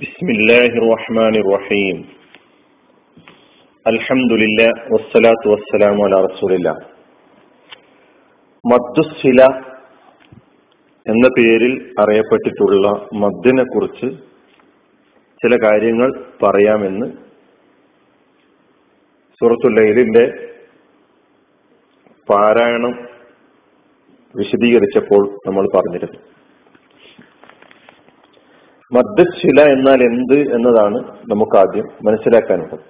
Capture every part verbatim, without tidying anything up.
ബിസ്മില്ലാഹിർ റഹ്മാനിർ റഹീം. അൽഹംദുലില്ലാഹ് വസ്സലാത്തു വസ്സലാമു അലാ റസൂലില്ലാഹ്. മദ്ദുസ്സില എന്ന പേരിൽ അറിയപ്പെട്ടിട്ടുള്ള മദ്ദിനെ കുറിച്ച് ചില കാര്യങ്ങൾ പറയാമെന്ന് സൂറത്തുൽ ലൈലിന്റെ പാരായണം വിശദീകരിച്ചപ്പോൾ നമ്മൾ പറഞ്ഞിരുന്നു. മദ് ശിൽ എന്നാൽ എന്ത് എന്നതാണ് നമുക്ക് ആദ്യം മനസ്സിലാക്കാനുള്ളത്.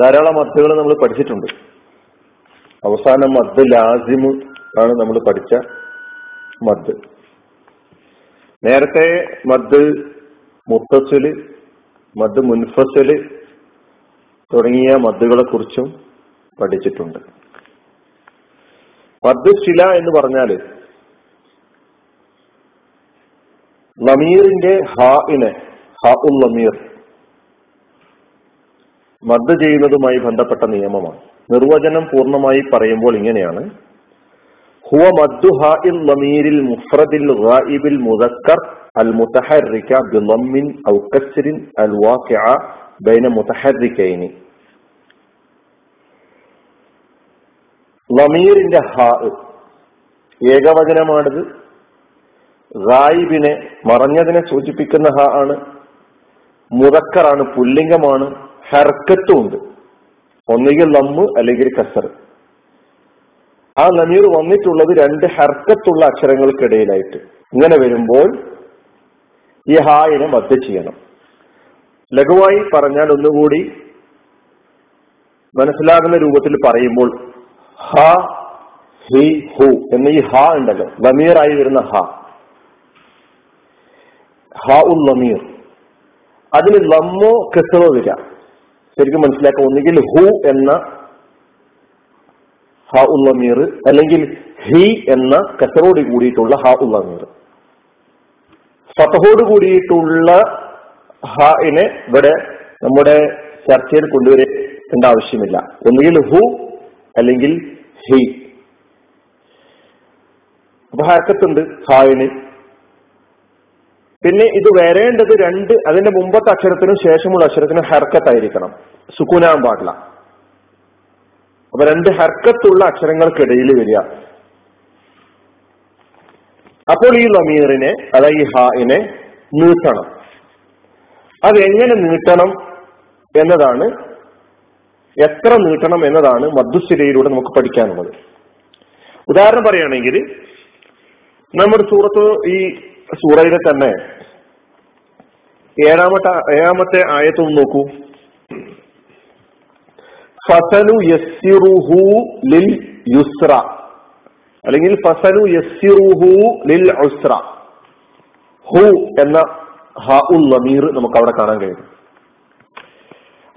ധാരാളം മദ്ദുകൾ നമ്മൾ പഠിച്ചിട്ടുണ്ട്. അവസാനം മദ് ലാസിമ് ആണ് നമ്മൾ പഠിച്ച മദ്. നേരത്തെ മദ് മുത്തസിൽ, മദ് മുൻഫസിൽ തുടങ്ങിയ മദ്ദുകളെ കുറിച്ചും പഠിച്ചിട്ടുണ്ട്. മദ് ശില എന്ന് പറഞ്ഞാല് ലമീറിന്റെ ഹാഇനെ, ഹാ ഉൽ ലമീർ മദ് ചെയ്യുന്നതുമായി ബന്ധപ്പെട്ട നിയമമാണ്. നിർവചനം പൂർണ്ണമായി പറയുമ്പോൾ ഇങ്ങനെയാണ്: ഹുവ മദ്ദു ഹാഇൽ ലമീരിൽ മുഫ്രദിൽ ഗായിബിൽ മുദക്കർ അൽ മുതഹർരിക ബിളമ്മിൻ ഔ കസ്റിൻ അൽ വാഖിഅ ബൈന മുതഹർരികൈനി. ലമീറിന്റെ ഹാ ഏകവചനമാണിത്. ഗായിബിനെ, മറഞ്ഞതിനെ സൂചിപ്പിക്കുന്ന ഹ ആണ്. മുദക്കറാണ്, പുല്ലിംഗമാണ്. ഹർക്കത്തുണ്ട്, ഒന്നുകിൽ ലമ്മ് അല്ലെങ്കിൽ കസർ. ആ ലമീർ വന്നിട്ടുള്ളത് രണ്ട് ഹർക്കത്തുള്ള അക്ഷരങ്ങൾക്കിടയിലായിട്ട്. ഇങ്ങനെ വരുമ്പോൾ ഈ ഹായിനെ മദ്ദ് ചെയ്യണം. ലഘുവായി പറഞ്ഞാൽ, ഒന്നുകൂടി മനസ്സിലാകുന്ന രൂപത്തിൽ പറയുമ്പോൾ, ഹ ഹി ഹു എന്ന ഈ ഹ ഉണ്ടല്ലോ, ലമീറായി വരുന്ന ഹ, ഹാ ഉൽ ലമീർ, അതിന് ലമ്മോ കസറോ വരിക. ശരിക്കും മനസ്സിലാക്കാം, ഒന്നുകിൽ ഹു എന്ന ഹാ ഉൽ ലമീർ അല്ലെങ്കിൽ ഹി എന്ന കസറോട് കൂടിയിട്ടുള്ള ഹാ ഉൽ ലമീർ. ഫതഹോട് കൂടിയിട്ടുള്ള ഹാഇനെ ഇവിടെ നമ്മുടെ ചർച്ചയിൽ കൊണ്ടുവരേണ്ട ആവശ്യമില്ല. ഒന്നുകിൽ ഹു അല്ലെങ്കിൽ ഹി. അപ്പൊ ഹർക്കത്തുണ്ട് ഹാഇന്. പിന്നെ ഇത് വരേണ്ടത് രണ്ട്, അതിന്റെ മുമ്പത്തെ അക്ഷരത്തിനും ശേഷമുള്ള അക്ഷരത്തിനും ഹർക്കത്തായിരിക്കണം, സുക്കൂനാൻ പാടില്ല. അപ്പൊ രണ്ട് ഹർക്കത്തുള്ള അക്ഷരങ്ങൾക്കിടയിൽ വരിക. അപ്പോൾ ഈ ലമീറിനെ, അതായത് ഈ ഹാഇനെ നീട്ടണം. അതെങ്ങനെ നീട്ടണം എന്നതാണ്, എത്ര നീട്ടണം എന്നതാണ് മദ്ദുസ്സിലയിലൂടെ നമുക്ക് പഠിക്കാനുള്ളത്. ഉദാഹരണം പറയുകയാണെങ്കിൽ, നമ്മുടെ സൂറത്ത് ഈ സൂറയിലെ തന്നെ ഏഴാമത്തെ ഏഴാമത്തെ ആയത്തൊന്ന് നോക്കൂ. ഫസലു യസ്സിറുഹു ലിൽ യുസ്ര അല്ലെങ്കിൽ ഫസലു യസ്സിറുഹു ലിൽ ഉസ്ര. ഹു എന്ന ഹാ ഉൽ ലമീർ നമുക്ക് അവിടെ കാണാൻ കഴിയും.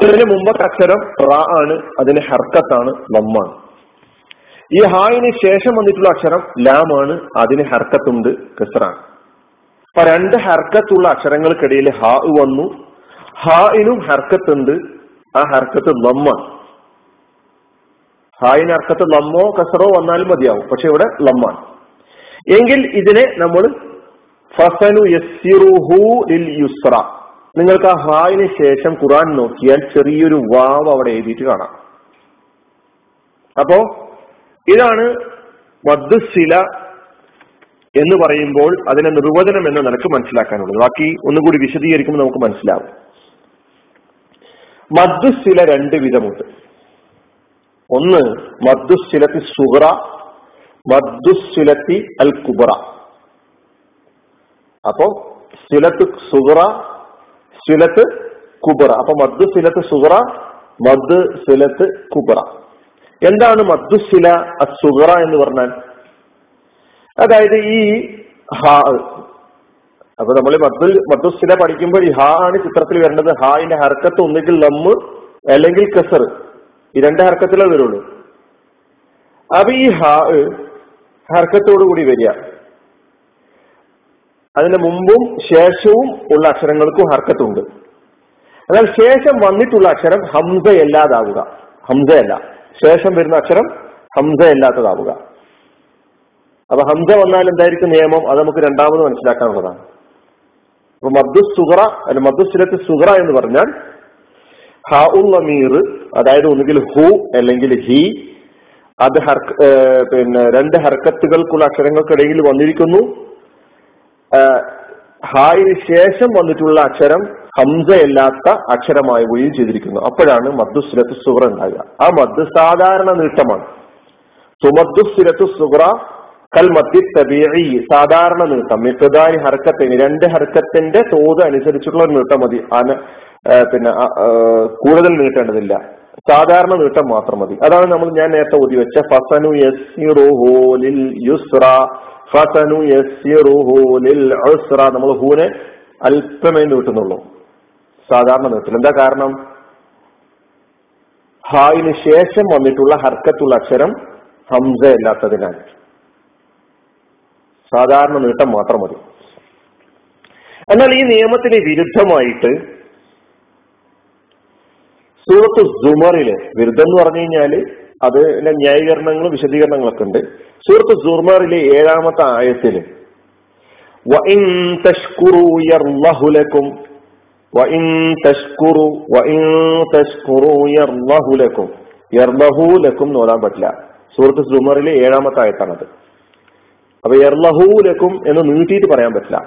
അതിന് മുമ്പത്തെ അക്ഷരം റാ ആണ്, അതിന് ഹർക്കത്താണ്, ലമ്മാണ്. ഈ ഹായിന് ശേഷം വന്നിട്ടുള്ള അക്ഷരം ലാമാണ്, അതിന് ഹർക്കത്തുണ്ട്, കസ്റാണ്. അപ്പൊ രണ്ട് ഹർക്കത്തുള്ള അക്ഷരങ്ങൾക്കിടയിൽ ഹാ വന്നു. ഹായിനും ഹർക്കത്തുണ്ട്, ആ ഹർക്കത്ത് ലമ്മാണ്. ഹായിന് ഹർക്കത്ത് ലമ്മോ കസറോ വന്നാലും മതിയാവും, പക്ഷെ ഇവിടെ ലമ്മാണ്. എങ്കിൽ ഇതിനെ നമ്മൾ ഫസനു യസ്സിറുഹു ലിൽ യുസ്ര. നിങ്ങൾക്ക് ആ ഹായിന് ശേഷം ഖുർആൻ നോക്കിയാൽ ചെറിയൊരു വാവ് അവിടെ എഴുതിയിട്ട് കാണാം. അപ്പോ ഇതാണ് മദ് ശില എന്ന് പറയുമ്പോൾ അതിന്റെ നിർവചനം എന്ന നിലക്ക് മനസ്സിലാക്കാനുള്ളത്. ബാക്കി ഒന്നുകൂടി വിശദീകരിക്കുമ്പോൾ നമുക്ക് മനസ്സിലാവും. മദ് ശില രണ്ട് വിധമുണ്ട്. ഒന്ന് മദ്ദുസ്സിലത്തി സുഹ്റ, മദ്ദുസ്സിലത്തി അൽ കുബ്ര. അപ്പോ സിലത്ത് സുഹ്റ, സിലത്ത് കുബ്ര. അപ്പൊ മദ്ദുസ്സിലത്ത് സുഹ്റ, മദ്ദുസ്സിലത്ത് കുബ്ര. എന്താണ് മദ്ദുസ്സില അസ്സുഹ്റ എന്ന് പറഞ്ഞാൽ? അതായത് ഈ ഹാ, അപ്പൊ നമ്മൾ മദ്ദുൽ മദ്ദുസ്സില പഠിക്കുമ്പോൾ ഈ ഹാ ആണ് ചിത്രത്തിൽ വരേണ്ടത്. ഹായിന്റെ ഹർക്കത്ത് ഒന്നുകിൽ ലമ്മ് അല്ലെങ്കിൽ കസർ, ഈ രണ്ട് ഹർക്കത്തിലേ വരുള്ളൂ. അപ്പൊ ഈ ഹാ ഹർക്കത്തോടു കൂടി വരിക. അതിന് മുമ്പും ശേഷവും ഉള്ള അക്ഷരങ്ങൾക്കും ഹർക്കത്തുണ്ട്. എന്നാൽ ശേഷം വന്നിട്ടുള്ള അക്ഷരം ഹംസയല്ലാതാവുക, ഹംസയല്ല, ശേഷം വരുന്ന അക്ഷരം ഹംസയല്ലാത്തതാവുക. അപ്പൊ ഹംസ വന്നാൽ എന്തായിരിക്കും നിയമം? അത് നമുക്ക് രണ്ടാമത് മനസ്സിലാക്കാനുള്ളതാണ്. അപ്പൊ മദ്ദുസ് സുഹ്റ അല്ല മദ്ദുസ്സിലത്തി സുഹ്റ എന്ന് പറഞ്ഞാൽ ഹ ഉൽ ലമീർ, അതായത് ഒന്നുകിൽ ഹു അല്ലെങ്കിൽ ഹി, അത് ഹർ പിന്നെ രണ്ട് ഹർക്കത്തുകൾക്കുള്ള അക്ഷരങ്ങൾക്കിടയിൽ വന്നിരിക്കുന്നു. ഹായിന് ശേഷം വന്നിട്ടുള്ള അക്ഷരം ഹംസയല്ലാത്ത അക്ഷരമാവുകയും ചെയ്തിരിക്കുന്നു. അപ്പോഴാണ് മദ്ദുസ്സിലത്തി സുഹ്റ ഉണ്ടാകുക. ആ മദ് സാധാരണ നീട്ടമാണ്. സുമദ്ദുസ്സിലത്തി സുഹ്റ കൽ മദ്ദി തബീഇ, സാധാരണ നീട്ടം. മിഖ്ദാരി ഹർക്കത്തിന് രണ്ട് ഹർക്കത്തിന്റെ തോത് അനുസരിച്ചുള്ള നീട്ടം മതി. പിന്നെ കൂടുതൽ നീട്ടേണ്ടതില്ല, സാധാരണ നീട്ടം മാത്രം മതി. അതാണ് നമ്മൾ ഞാൻ നേരത്തെ ഓതി വെച്ച ഫസനു യസ്സിറുഹു ലിൽ യുസ്റ, ഫസനു യസ്സിറുഹു ലിൽ ഉസ്റ. നമ്മൾ ഹൂനെ അല്പമേ നീട്ടുന്നുള്ളൂ, സാധാരണ നീട്ടില്ല. എന്താ കാരണം? ഹായിന് ശേഷം വന്നിട്ടുള്ള ഹർക്കത്തുള്ള അക്ഷരം ഹംസ ഇല്ലാത്തതിനാൽ സാധാരണ നീട്ടം മാത്രം മതി. എന്നാൽ ഈ നിയമത്തിന് വിരുദ്ധമായിട്ട് സൂറത്ത് സുമറിലെ, വിരുദ്ധം എന്ന് പറഞ്ഞു കഴിഞ്ഞാൽ അതിന്റെ ന്യായീകരണങ്ങളും വിശദീകരണങ്ങളൊക്കെ ഉണ്ട്. സൂറത്ത് സുമറിലെ ഏഴാമത്തെ ആയത്തില് വഇൻ തഷ്കുറു യർളഹു ലക്കും, വഇൻ തഷ്കുറു വഇൻ തഷ്കുറു യർളഹു ലക്കും, യർളഹു ലക്കും എന്ന് ഓടാൻ പറ്റില്ല. സൂറത്ത് സുമറിലെ ഏഴാമത്തെ ആയത്താണത്. അപ്പൊ യർളഹു ലക്കും എന്ന് നീട്ടിയിട്ട് പറയാൻ പറ്റില്ല.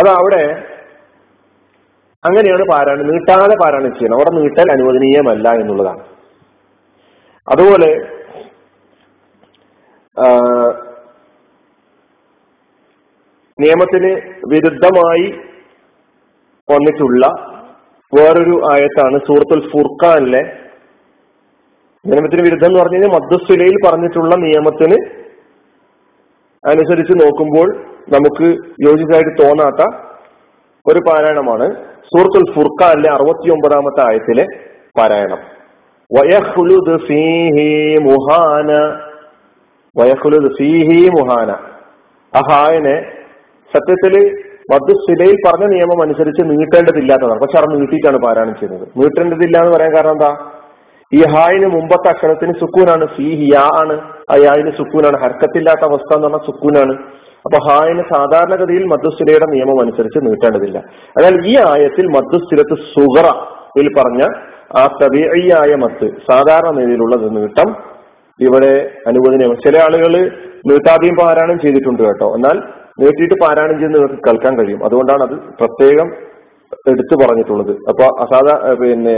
അത് അവിടെ അങ്ങനെയാണ് പാരായണം, നീട്ടാതെ പാരായണം ചെയ്യണം. അവിടെ നീട്ടൽ അനുവദനീയമല്ല എന്നുള്ളതാണ്. അതുപോലെ നിയമത്തിന് വിരുദ്ധമായി വന്നിട്ടുള്ള വേറൊരു ആയത്താണ് സൂറത്തുൽ ഫുർഖാനിലെ. നിയമത്തിന് വിരുദ്ധം എന്ന് പറഞ്ഞു കഴിഞ്ഞാൽ മദ്ദുസ്സിലയിൽ പറഞ്ഞിട്ടുള്ള നിയമത്തിന് അനുസരിച്ച് നോക്കുമ്പോൾ നമുക്ക് യോജിച്ചതായിട്ട് തോന്നാത്ത ഒരു പാരായണമാണ് സൂറത്തുൽ ഫുർഖാനിലെ അറുപത്തി ഒമ്പതാമത്തെ ആയത്തിലെ പാരായണം. വയഖ്ലുദ് ഫീഹി മുഹാന, വയഖ്ലുദ് ഫീഹി മുഹാന. ആ ഹായനെ സത്യത്തില് മദ്ദുസ്സിലയിൽ പറഞ്ഞ നിയമം അനുസരിച്ച് നീട്ടേണ്ടതില്ലാത്തതാണ്. പക്ഷെ അത് നീട്ടിയിട്ടാണ് പാരായണം ചെയ്യുന്നത്. നീട്ടേണ്ടതില്ല എന്ന് പറയാൻ കാരണം എന്താ? ഈ ഹായിന് മുമ്പത്തെ അക്ഷരത്തിന് സുക്കൂനാണ്, ഫീഹി യാ ആണ്. ആ യായിന് സുക്കൂനാണ്, ഹർക്കത്തില്ലാത്ത അവസ്ഥ എന്ന് പറഞ്ഞാൽ സുക്കൂനാണ്. അപ്പൊ ഹായിന് സാധാരണഗതിയിൽ മദ്ദുസ്സിലയുടെ നിയമം അനുസരിച്ച് നീട്ടേണ്ടതില്ല. അതിനാൽ ഈ ആയത്തിൽ മദ്ദുസ്സിലത്തി സുഹ്റയിൽ പറഞ്ഞ ആ തബീഇയായ മത്ത്, സാധാരണ രീതിയിലുള്ളത് നീട്ടം ഇവിടെ അനുവദനീയമാണ്. ചില ആളുകൾ നീട്ടാതെയും പാരായണം ചെയ്തിട്ടുണ്ട് കേട്ടോ. എന്നാൽ നീട്ടിയിട്ട് പാരായണം ചെയ്ത് നിങ്ങൾക്ക് കേൾക്കാൻ കഴിയും. അതുകൊണ്ടാണ് അത് പ്രത്യേകം എടുത്തു പറഞ്ഞിട്ടുള്ളത്. അപ്പൊ അസാധാ പിന്നെ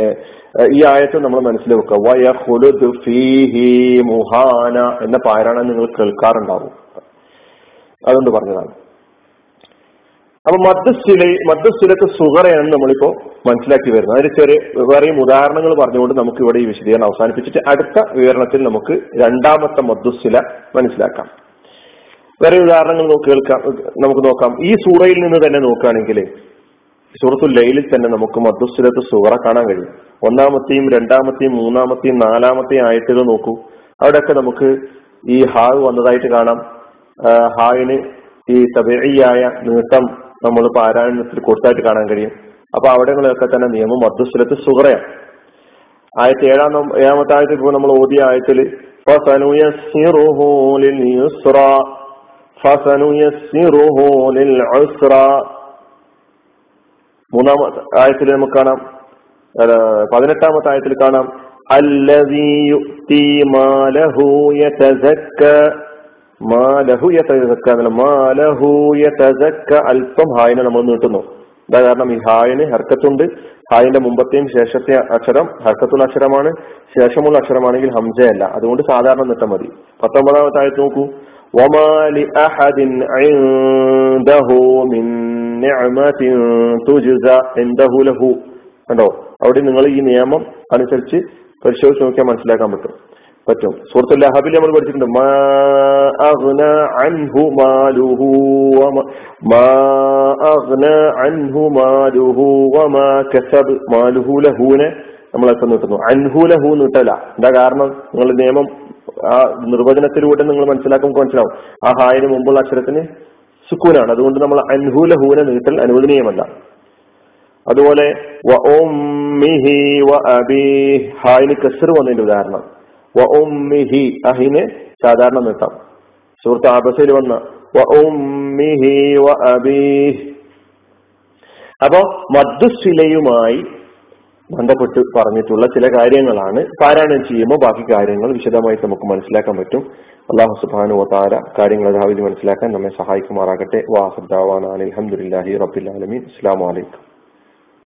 ഈ ആയത്ത് നമ്മൾ മനസ്സിൽ വെക്കുക. വയഖ്ലുദ് ഫീഹി മുഹാന എന്ന പാരായണം നിങ്ങൾ കേൾക്കാറുണ്ടാവും, അതുകൊണ്ട് പറഞ്ഞതാണ്. അപ്പൊ മദ്ദുസ്സില മദ്ദുസ്സിലത്തി സുഹ്റയാണ് നമ്മളിപ്പോ മനസ്സിലാക്കി വരുന്നത്. അതിന് ചെറിയ വേറെയും ഉദാഹരണങ്ങൾ പറഞ്ഞുകൊണ്ട് നമുക്ക് ഇവിടെ ഈ വിശദീകരണം അവസാനിപ്പിച്ചിട്ട് അടുത്ത വിവരണത്തിൽ നമുക്ക് രണ്ടാമത്തെ മദ്ദുസ്സില മനസ്സിലാക്കാം. വേറെ ഉദാഹരണങ്ങൾ നോക്കി കേൾക്കാം, നമുക്ക് നോക്കാം. ഈ സൂറയിൽ നിന്ന് തന്നെ നോക്കുകയാണെങ്കിൽ സൂറത്തുൽ ലൈലിൽ തന്നെ നമുക്ക് മദ്ദുസ്സിലത്തി സുഹ്റ കാണാൻ കഴിയും. ഒന്നാമത്തെയും രണ്ടാമത്തെയും മൂന്നാമത്തെയും നാലാമത്തെയും ആയത്തുകൾ നോക്കൂ. അവിടെയൊക്കെ നമുക്ക് ഈ ഹാവ് വന്നതായിട്ട് കാണാം. ഹായിന് ഈ തബീഇയായ നീട്ടം നമ്മൾ പാരായണത്തിൽ കൊടുത്തായിട്ട് കാണാൻ കഴിയും. അപ്പൊ അവിടങ്ങളിലൊക്കെ തന്നെ നിയമം മദ്ദുസ്സിലത്തി സുഹ്റയാണ്. ആയത്ത് ഏഴാം ഏഴാമത്തെ ആയത്തിൽ ഇപ്പോൾ നമ്മൾ ഓതിയ ആയത്തിൽ ഫസനുയസ്സിറുഹു ലിൽ യുസ്റ, ഫസനുയസ്സിറുഹു ലിൽ ഉസ്റ. മൂന്നാമത്തെ ആയത്തിൽ നമുക്ക് കാണാം, പതിനെട്ടാമത്തെ ആയത്തിൽ കാണാം അല്ലദീ യുഅ്തി മാലഹു യതസക്ക, അല്പം ഹായിനെ നമ്മൾ നീട്ടുന്നു. അതാ കാരണം ഈ ഹായിന് ഹർക്കത്തുണ്ട്. ഹായിന്റെ മുമ്പത്തെയും ശേഷത്തെ അക്ഷരം ഹർക്കത്തുള്ള അക്ഷരമാണ്, ശേഷമുള്ള അക്ഷരമാണെങ്കിൽ ഹംസയല്ല. അതുകൊണ്ട് സാധാരണ നീട്ടം മതി. പത്തൊമ്പതാമത്തെ ആയത്ത് നോക്കൂ. വമാലി അഹദിൻ ഇൻദഹു മിൻ നിഅമതിൻ തുജ്സ ഇൻദഹു ലഹു. കണ്ടോ, അവിടെ നിങ്ങൾ ഈ നിയമം അനുസരിച്ച് പരിശോധിച്ച് നോക്കിയാൽ മനസ്സിലാക്കാൻ പറ്റും പറ്റും സൂറത്തുൽ ഹാബിൽ നമ്മൾ പഠിച്ചിട്ടുണ്ട്. മാ അഗ്ന അൻഹു മാലുഹു വമാ അഗ്ന അൻഹു മാലുഹു വമാ കസബ്. മാലുഹു ലഹുനെ നമ്മൾ അല്പം നീട്ടുന്നു, അൻഹു ലഹു നീട്ടല. എന്താ കാരണം? നിങ്ങൾ നിയമം ആ നിർവചനത്തിലൂടെ നിങ്ങൾ മനസ്സിലാക്കുമ്പോൾ മനസ്സിലാവും ആ ഹായിന് മുമ്പുള്ള അക്ഷരത്തിന് സുക്കൂനാണ്. അതുകൊണ്ട് നമ്മൾ അൻഹു ലഹുവിനെ നീട്ടൽ അനുവദനീയമല്ല. അതുപോലെ വ ഉമ്മിഹി വ അബീഹി, ഹായിന് കസർ വന്നതിന്റെ ഉദാഹരണം വ ഉമ്മിഹി, അഹിനെ സാധാരണ നീട്ടാം. സൂറത്ത് അബസയിൽ വന്ന വ ഉമ്മിഹി വ അബീഹി അപ്പോ മദ്ദുസ്സിലയുമായി ബന്ധപ്പെട്ട് പറഞ്ഞിട്ടുള്ള ചില കാര്യങ്ങളാണ് പാരായണം ചെയ്യുമ്പോൾ ബാക്കി കാര്യങ്ങൾ വിശദമായിട്ട് നമുക്ക് മനസ്സിലാക്കാൻ പറ്റും. അല്ലാഹു സുബ്ഹാനഹു വ തആല കാര്യങ്ങൾ യഥാവിധി മനസ്സിലാക്കാൻ നമ്മെ സഹായിക്കുമാറാകട്ടെ. വാഹുദാവാന അൽഹംദുലില്ലാഹി റബ്ബിൽ ആലമീൻ. അസ്സലാമു അലൈക്കും.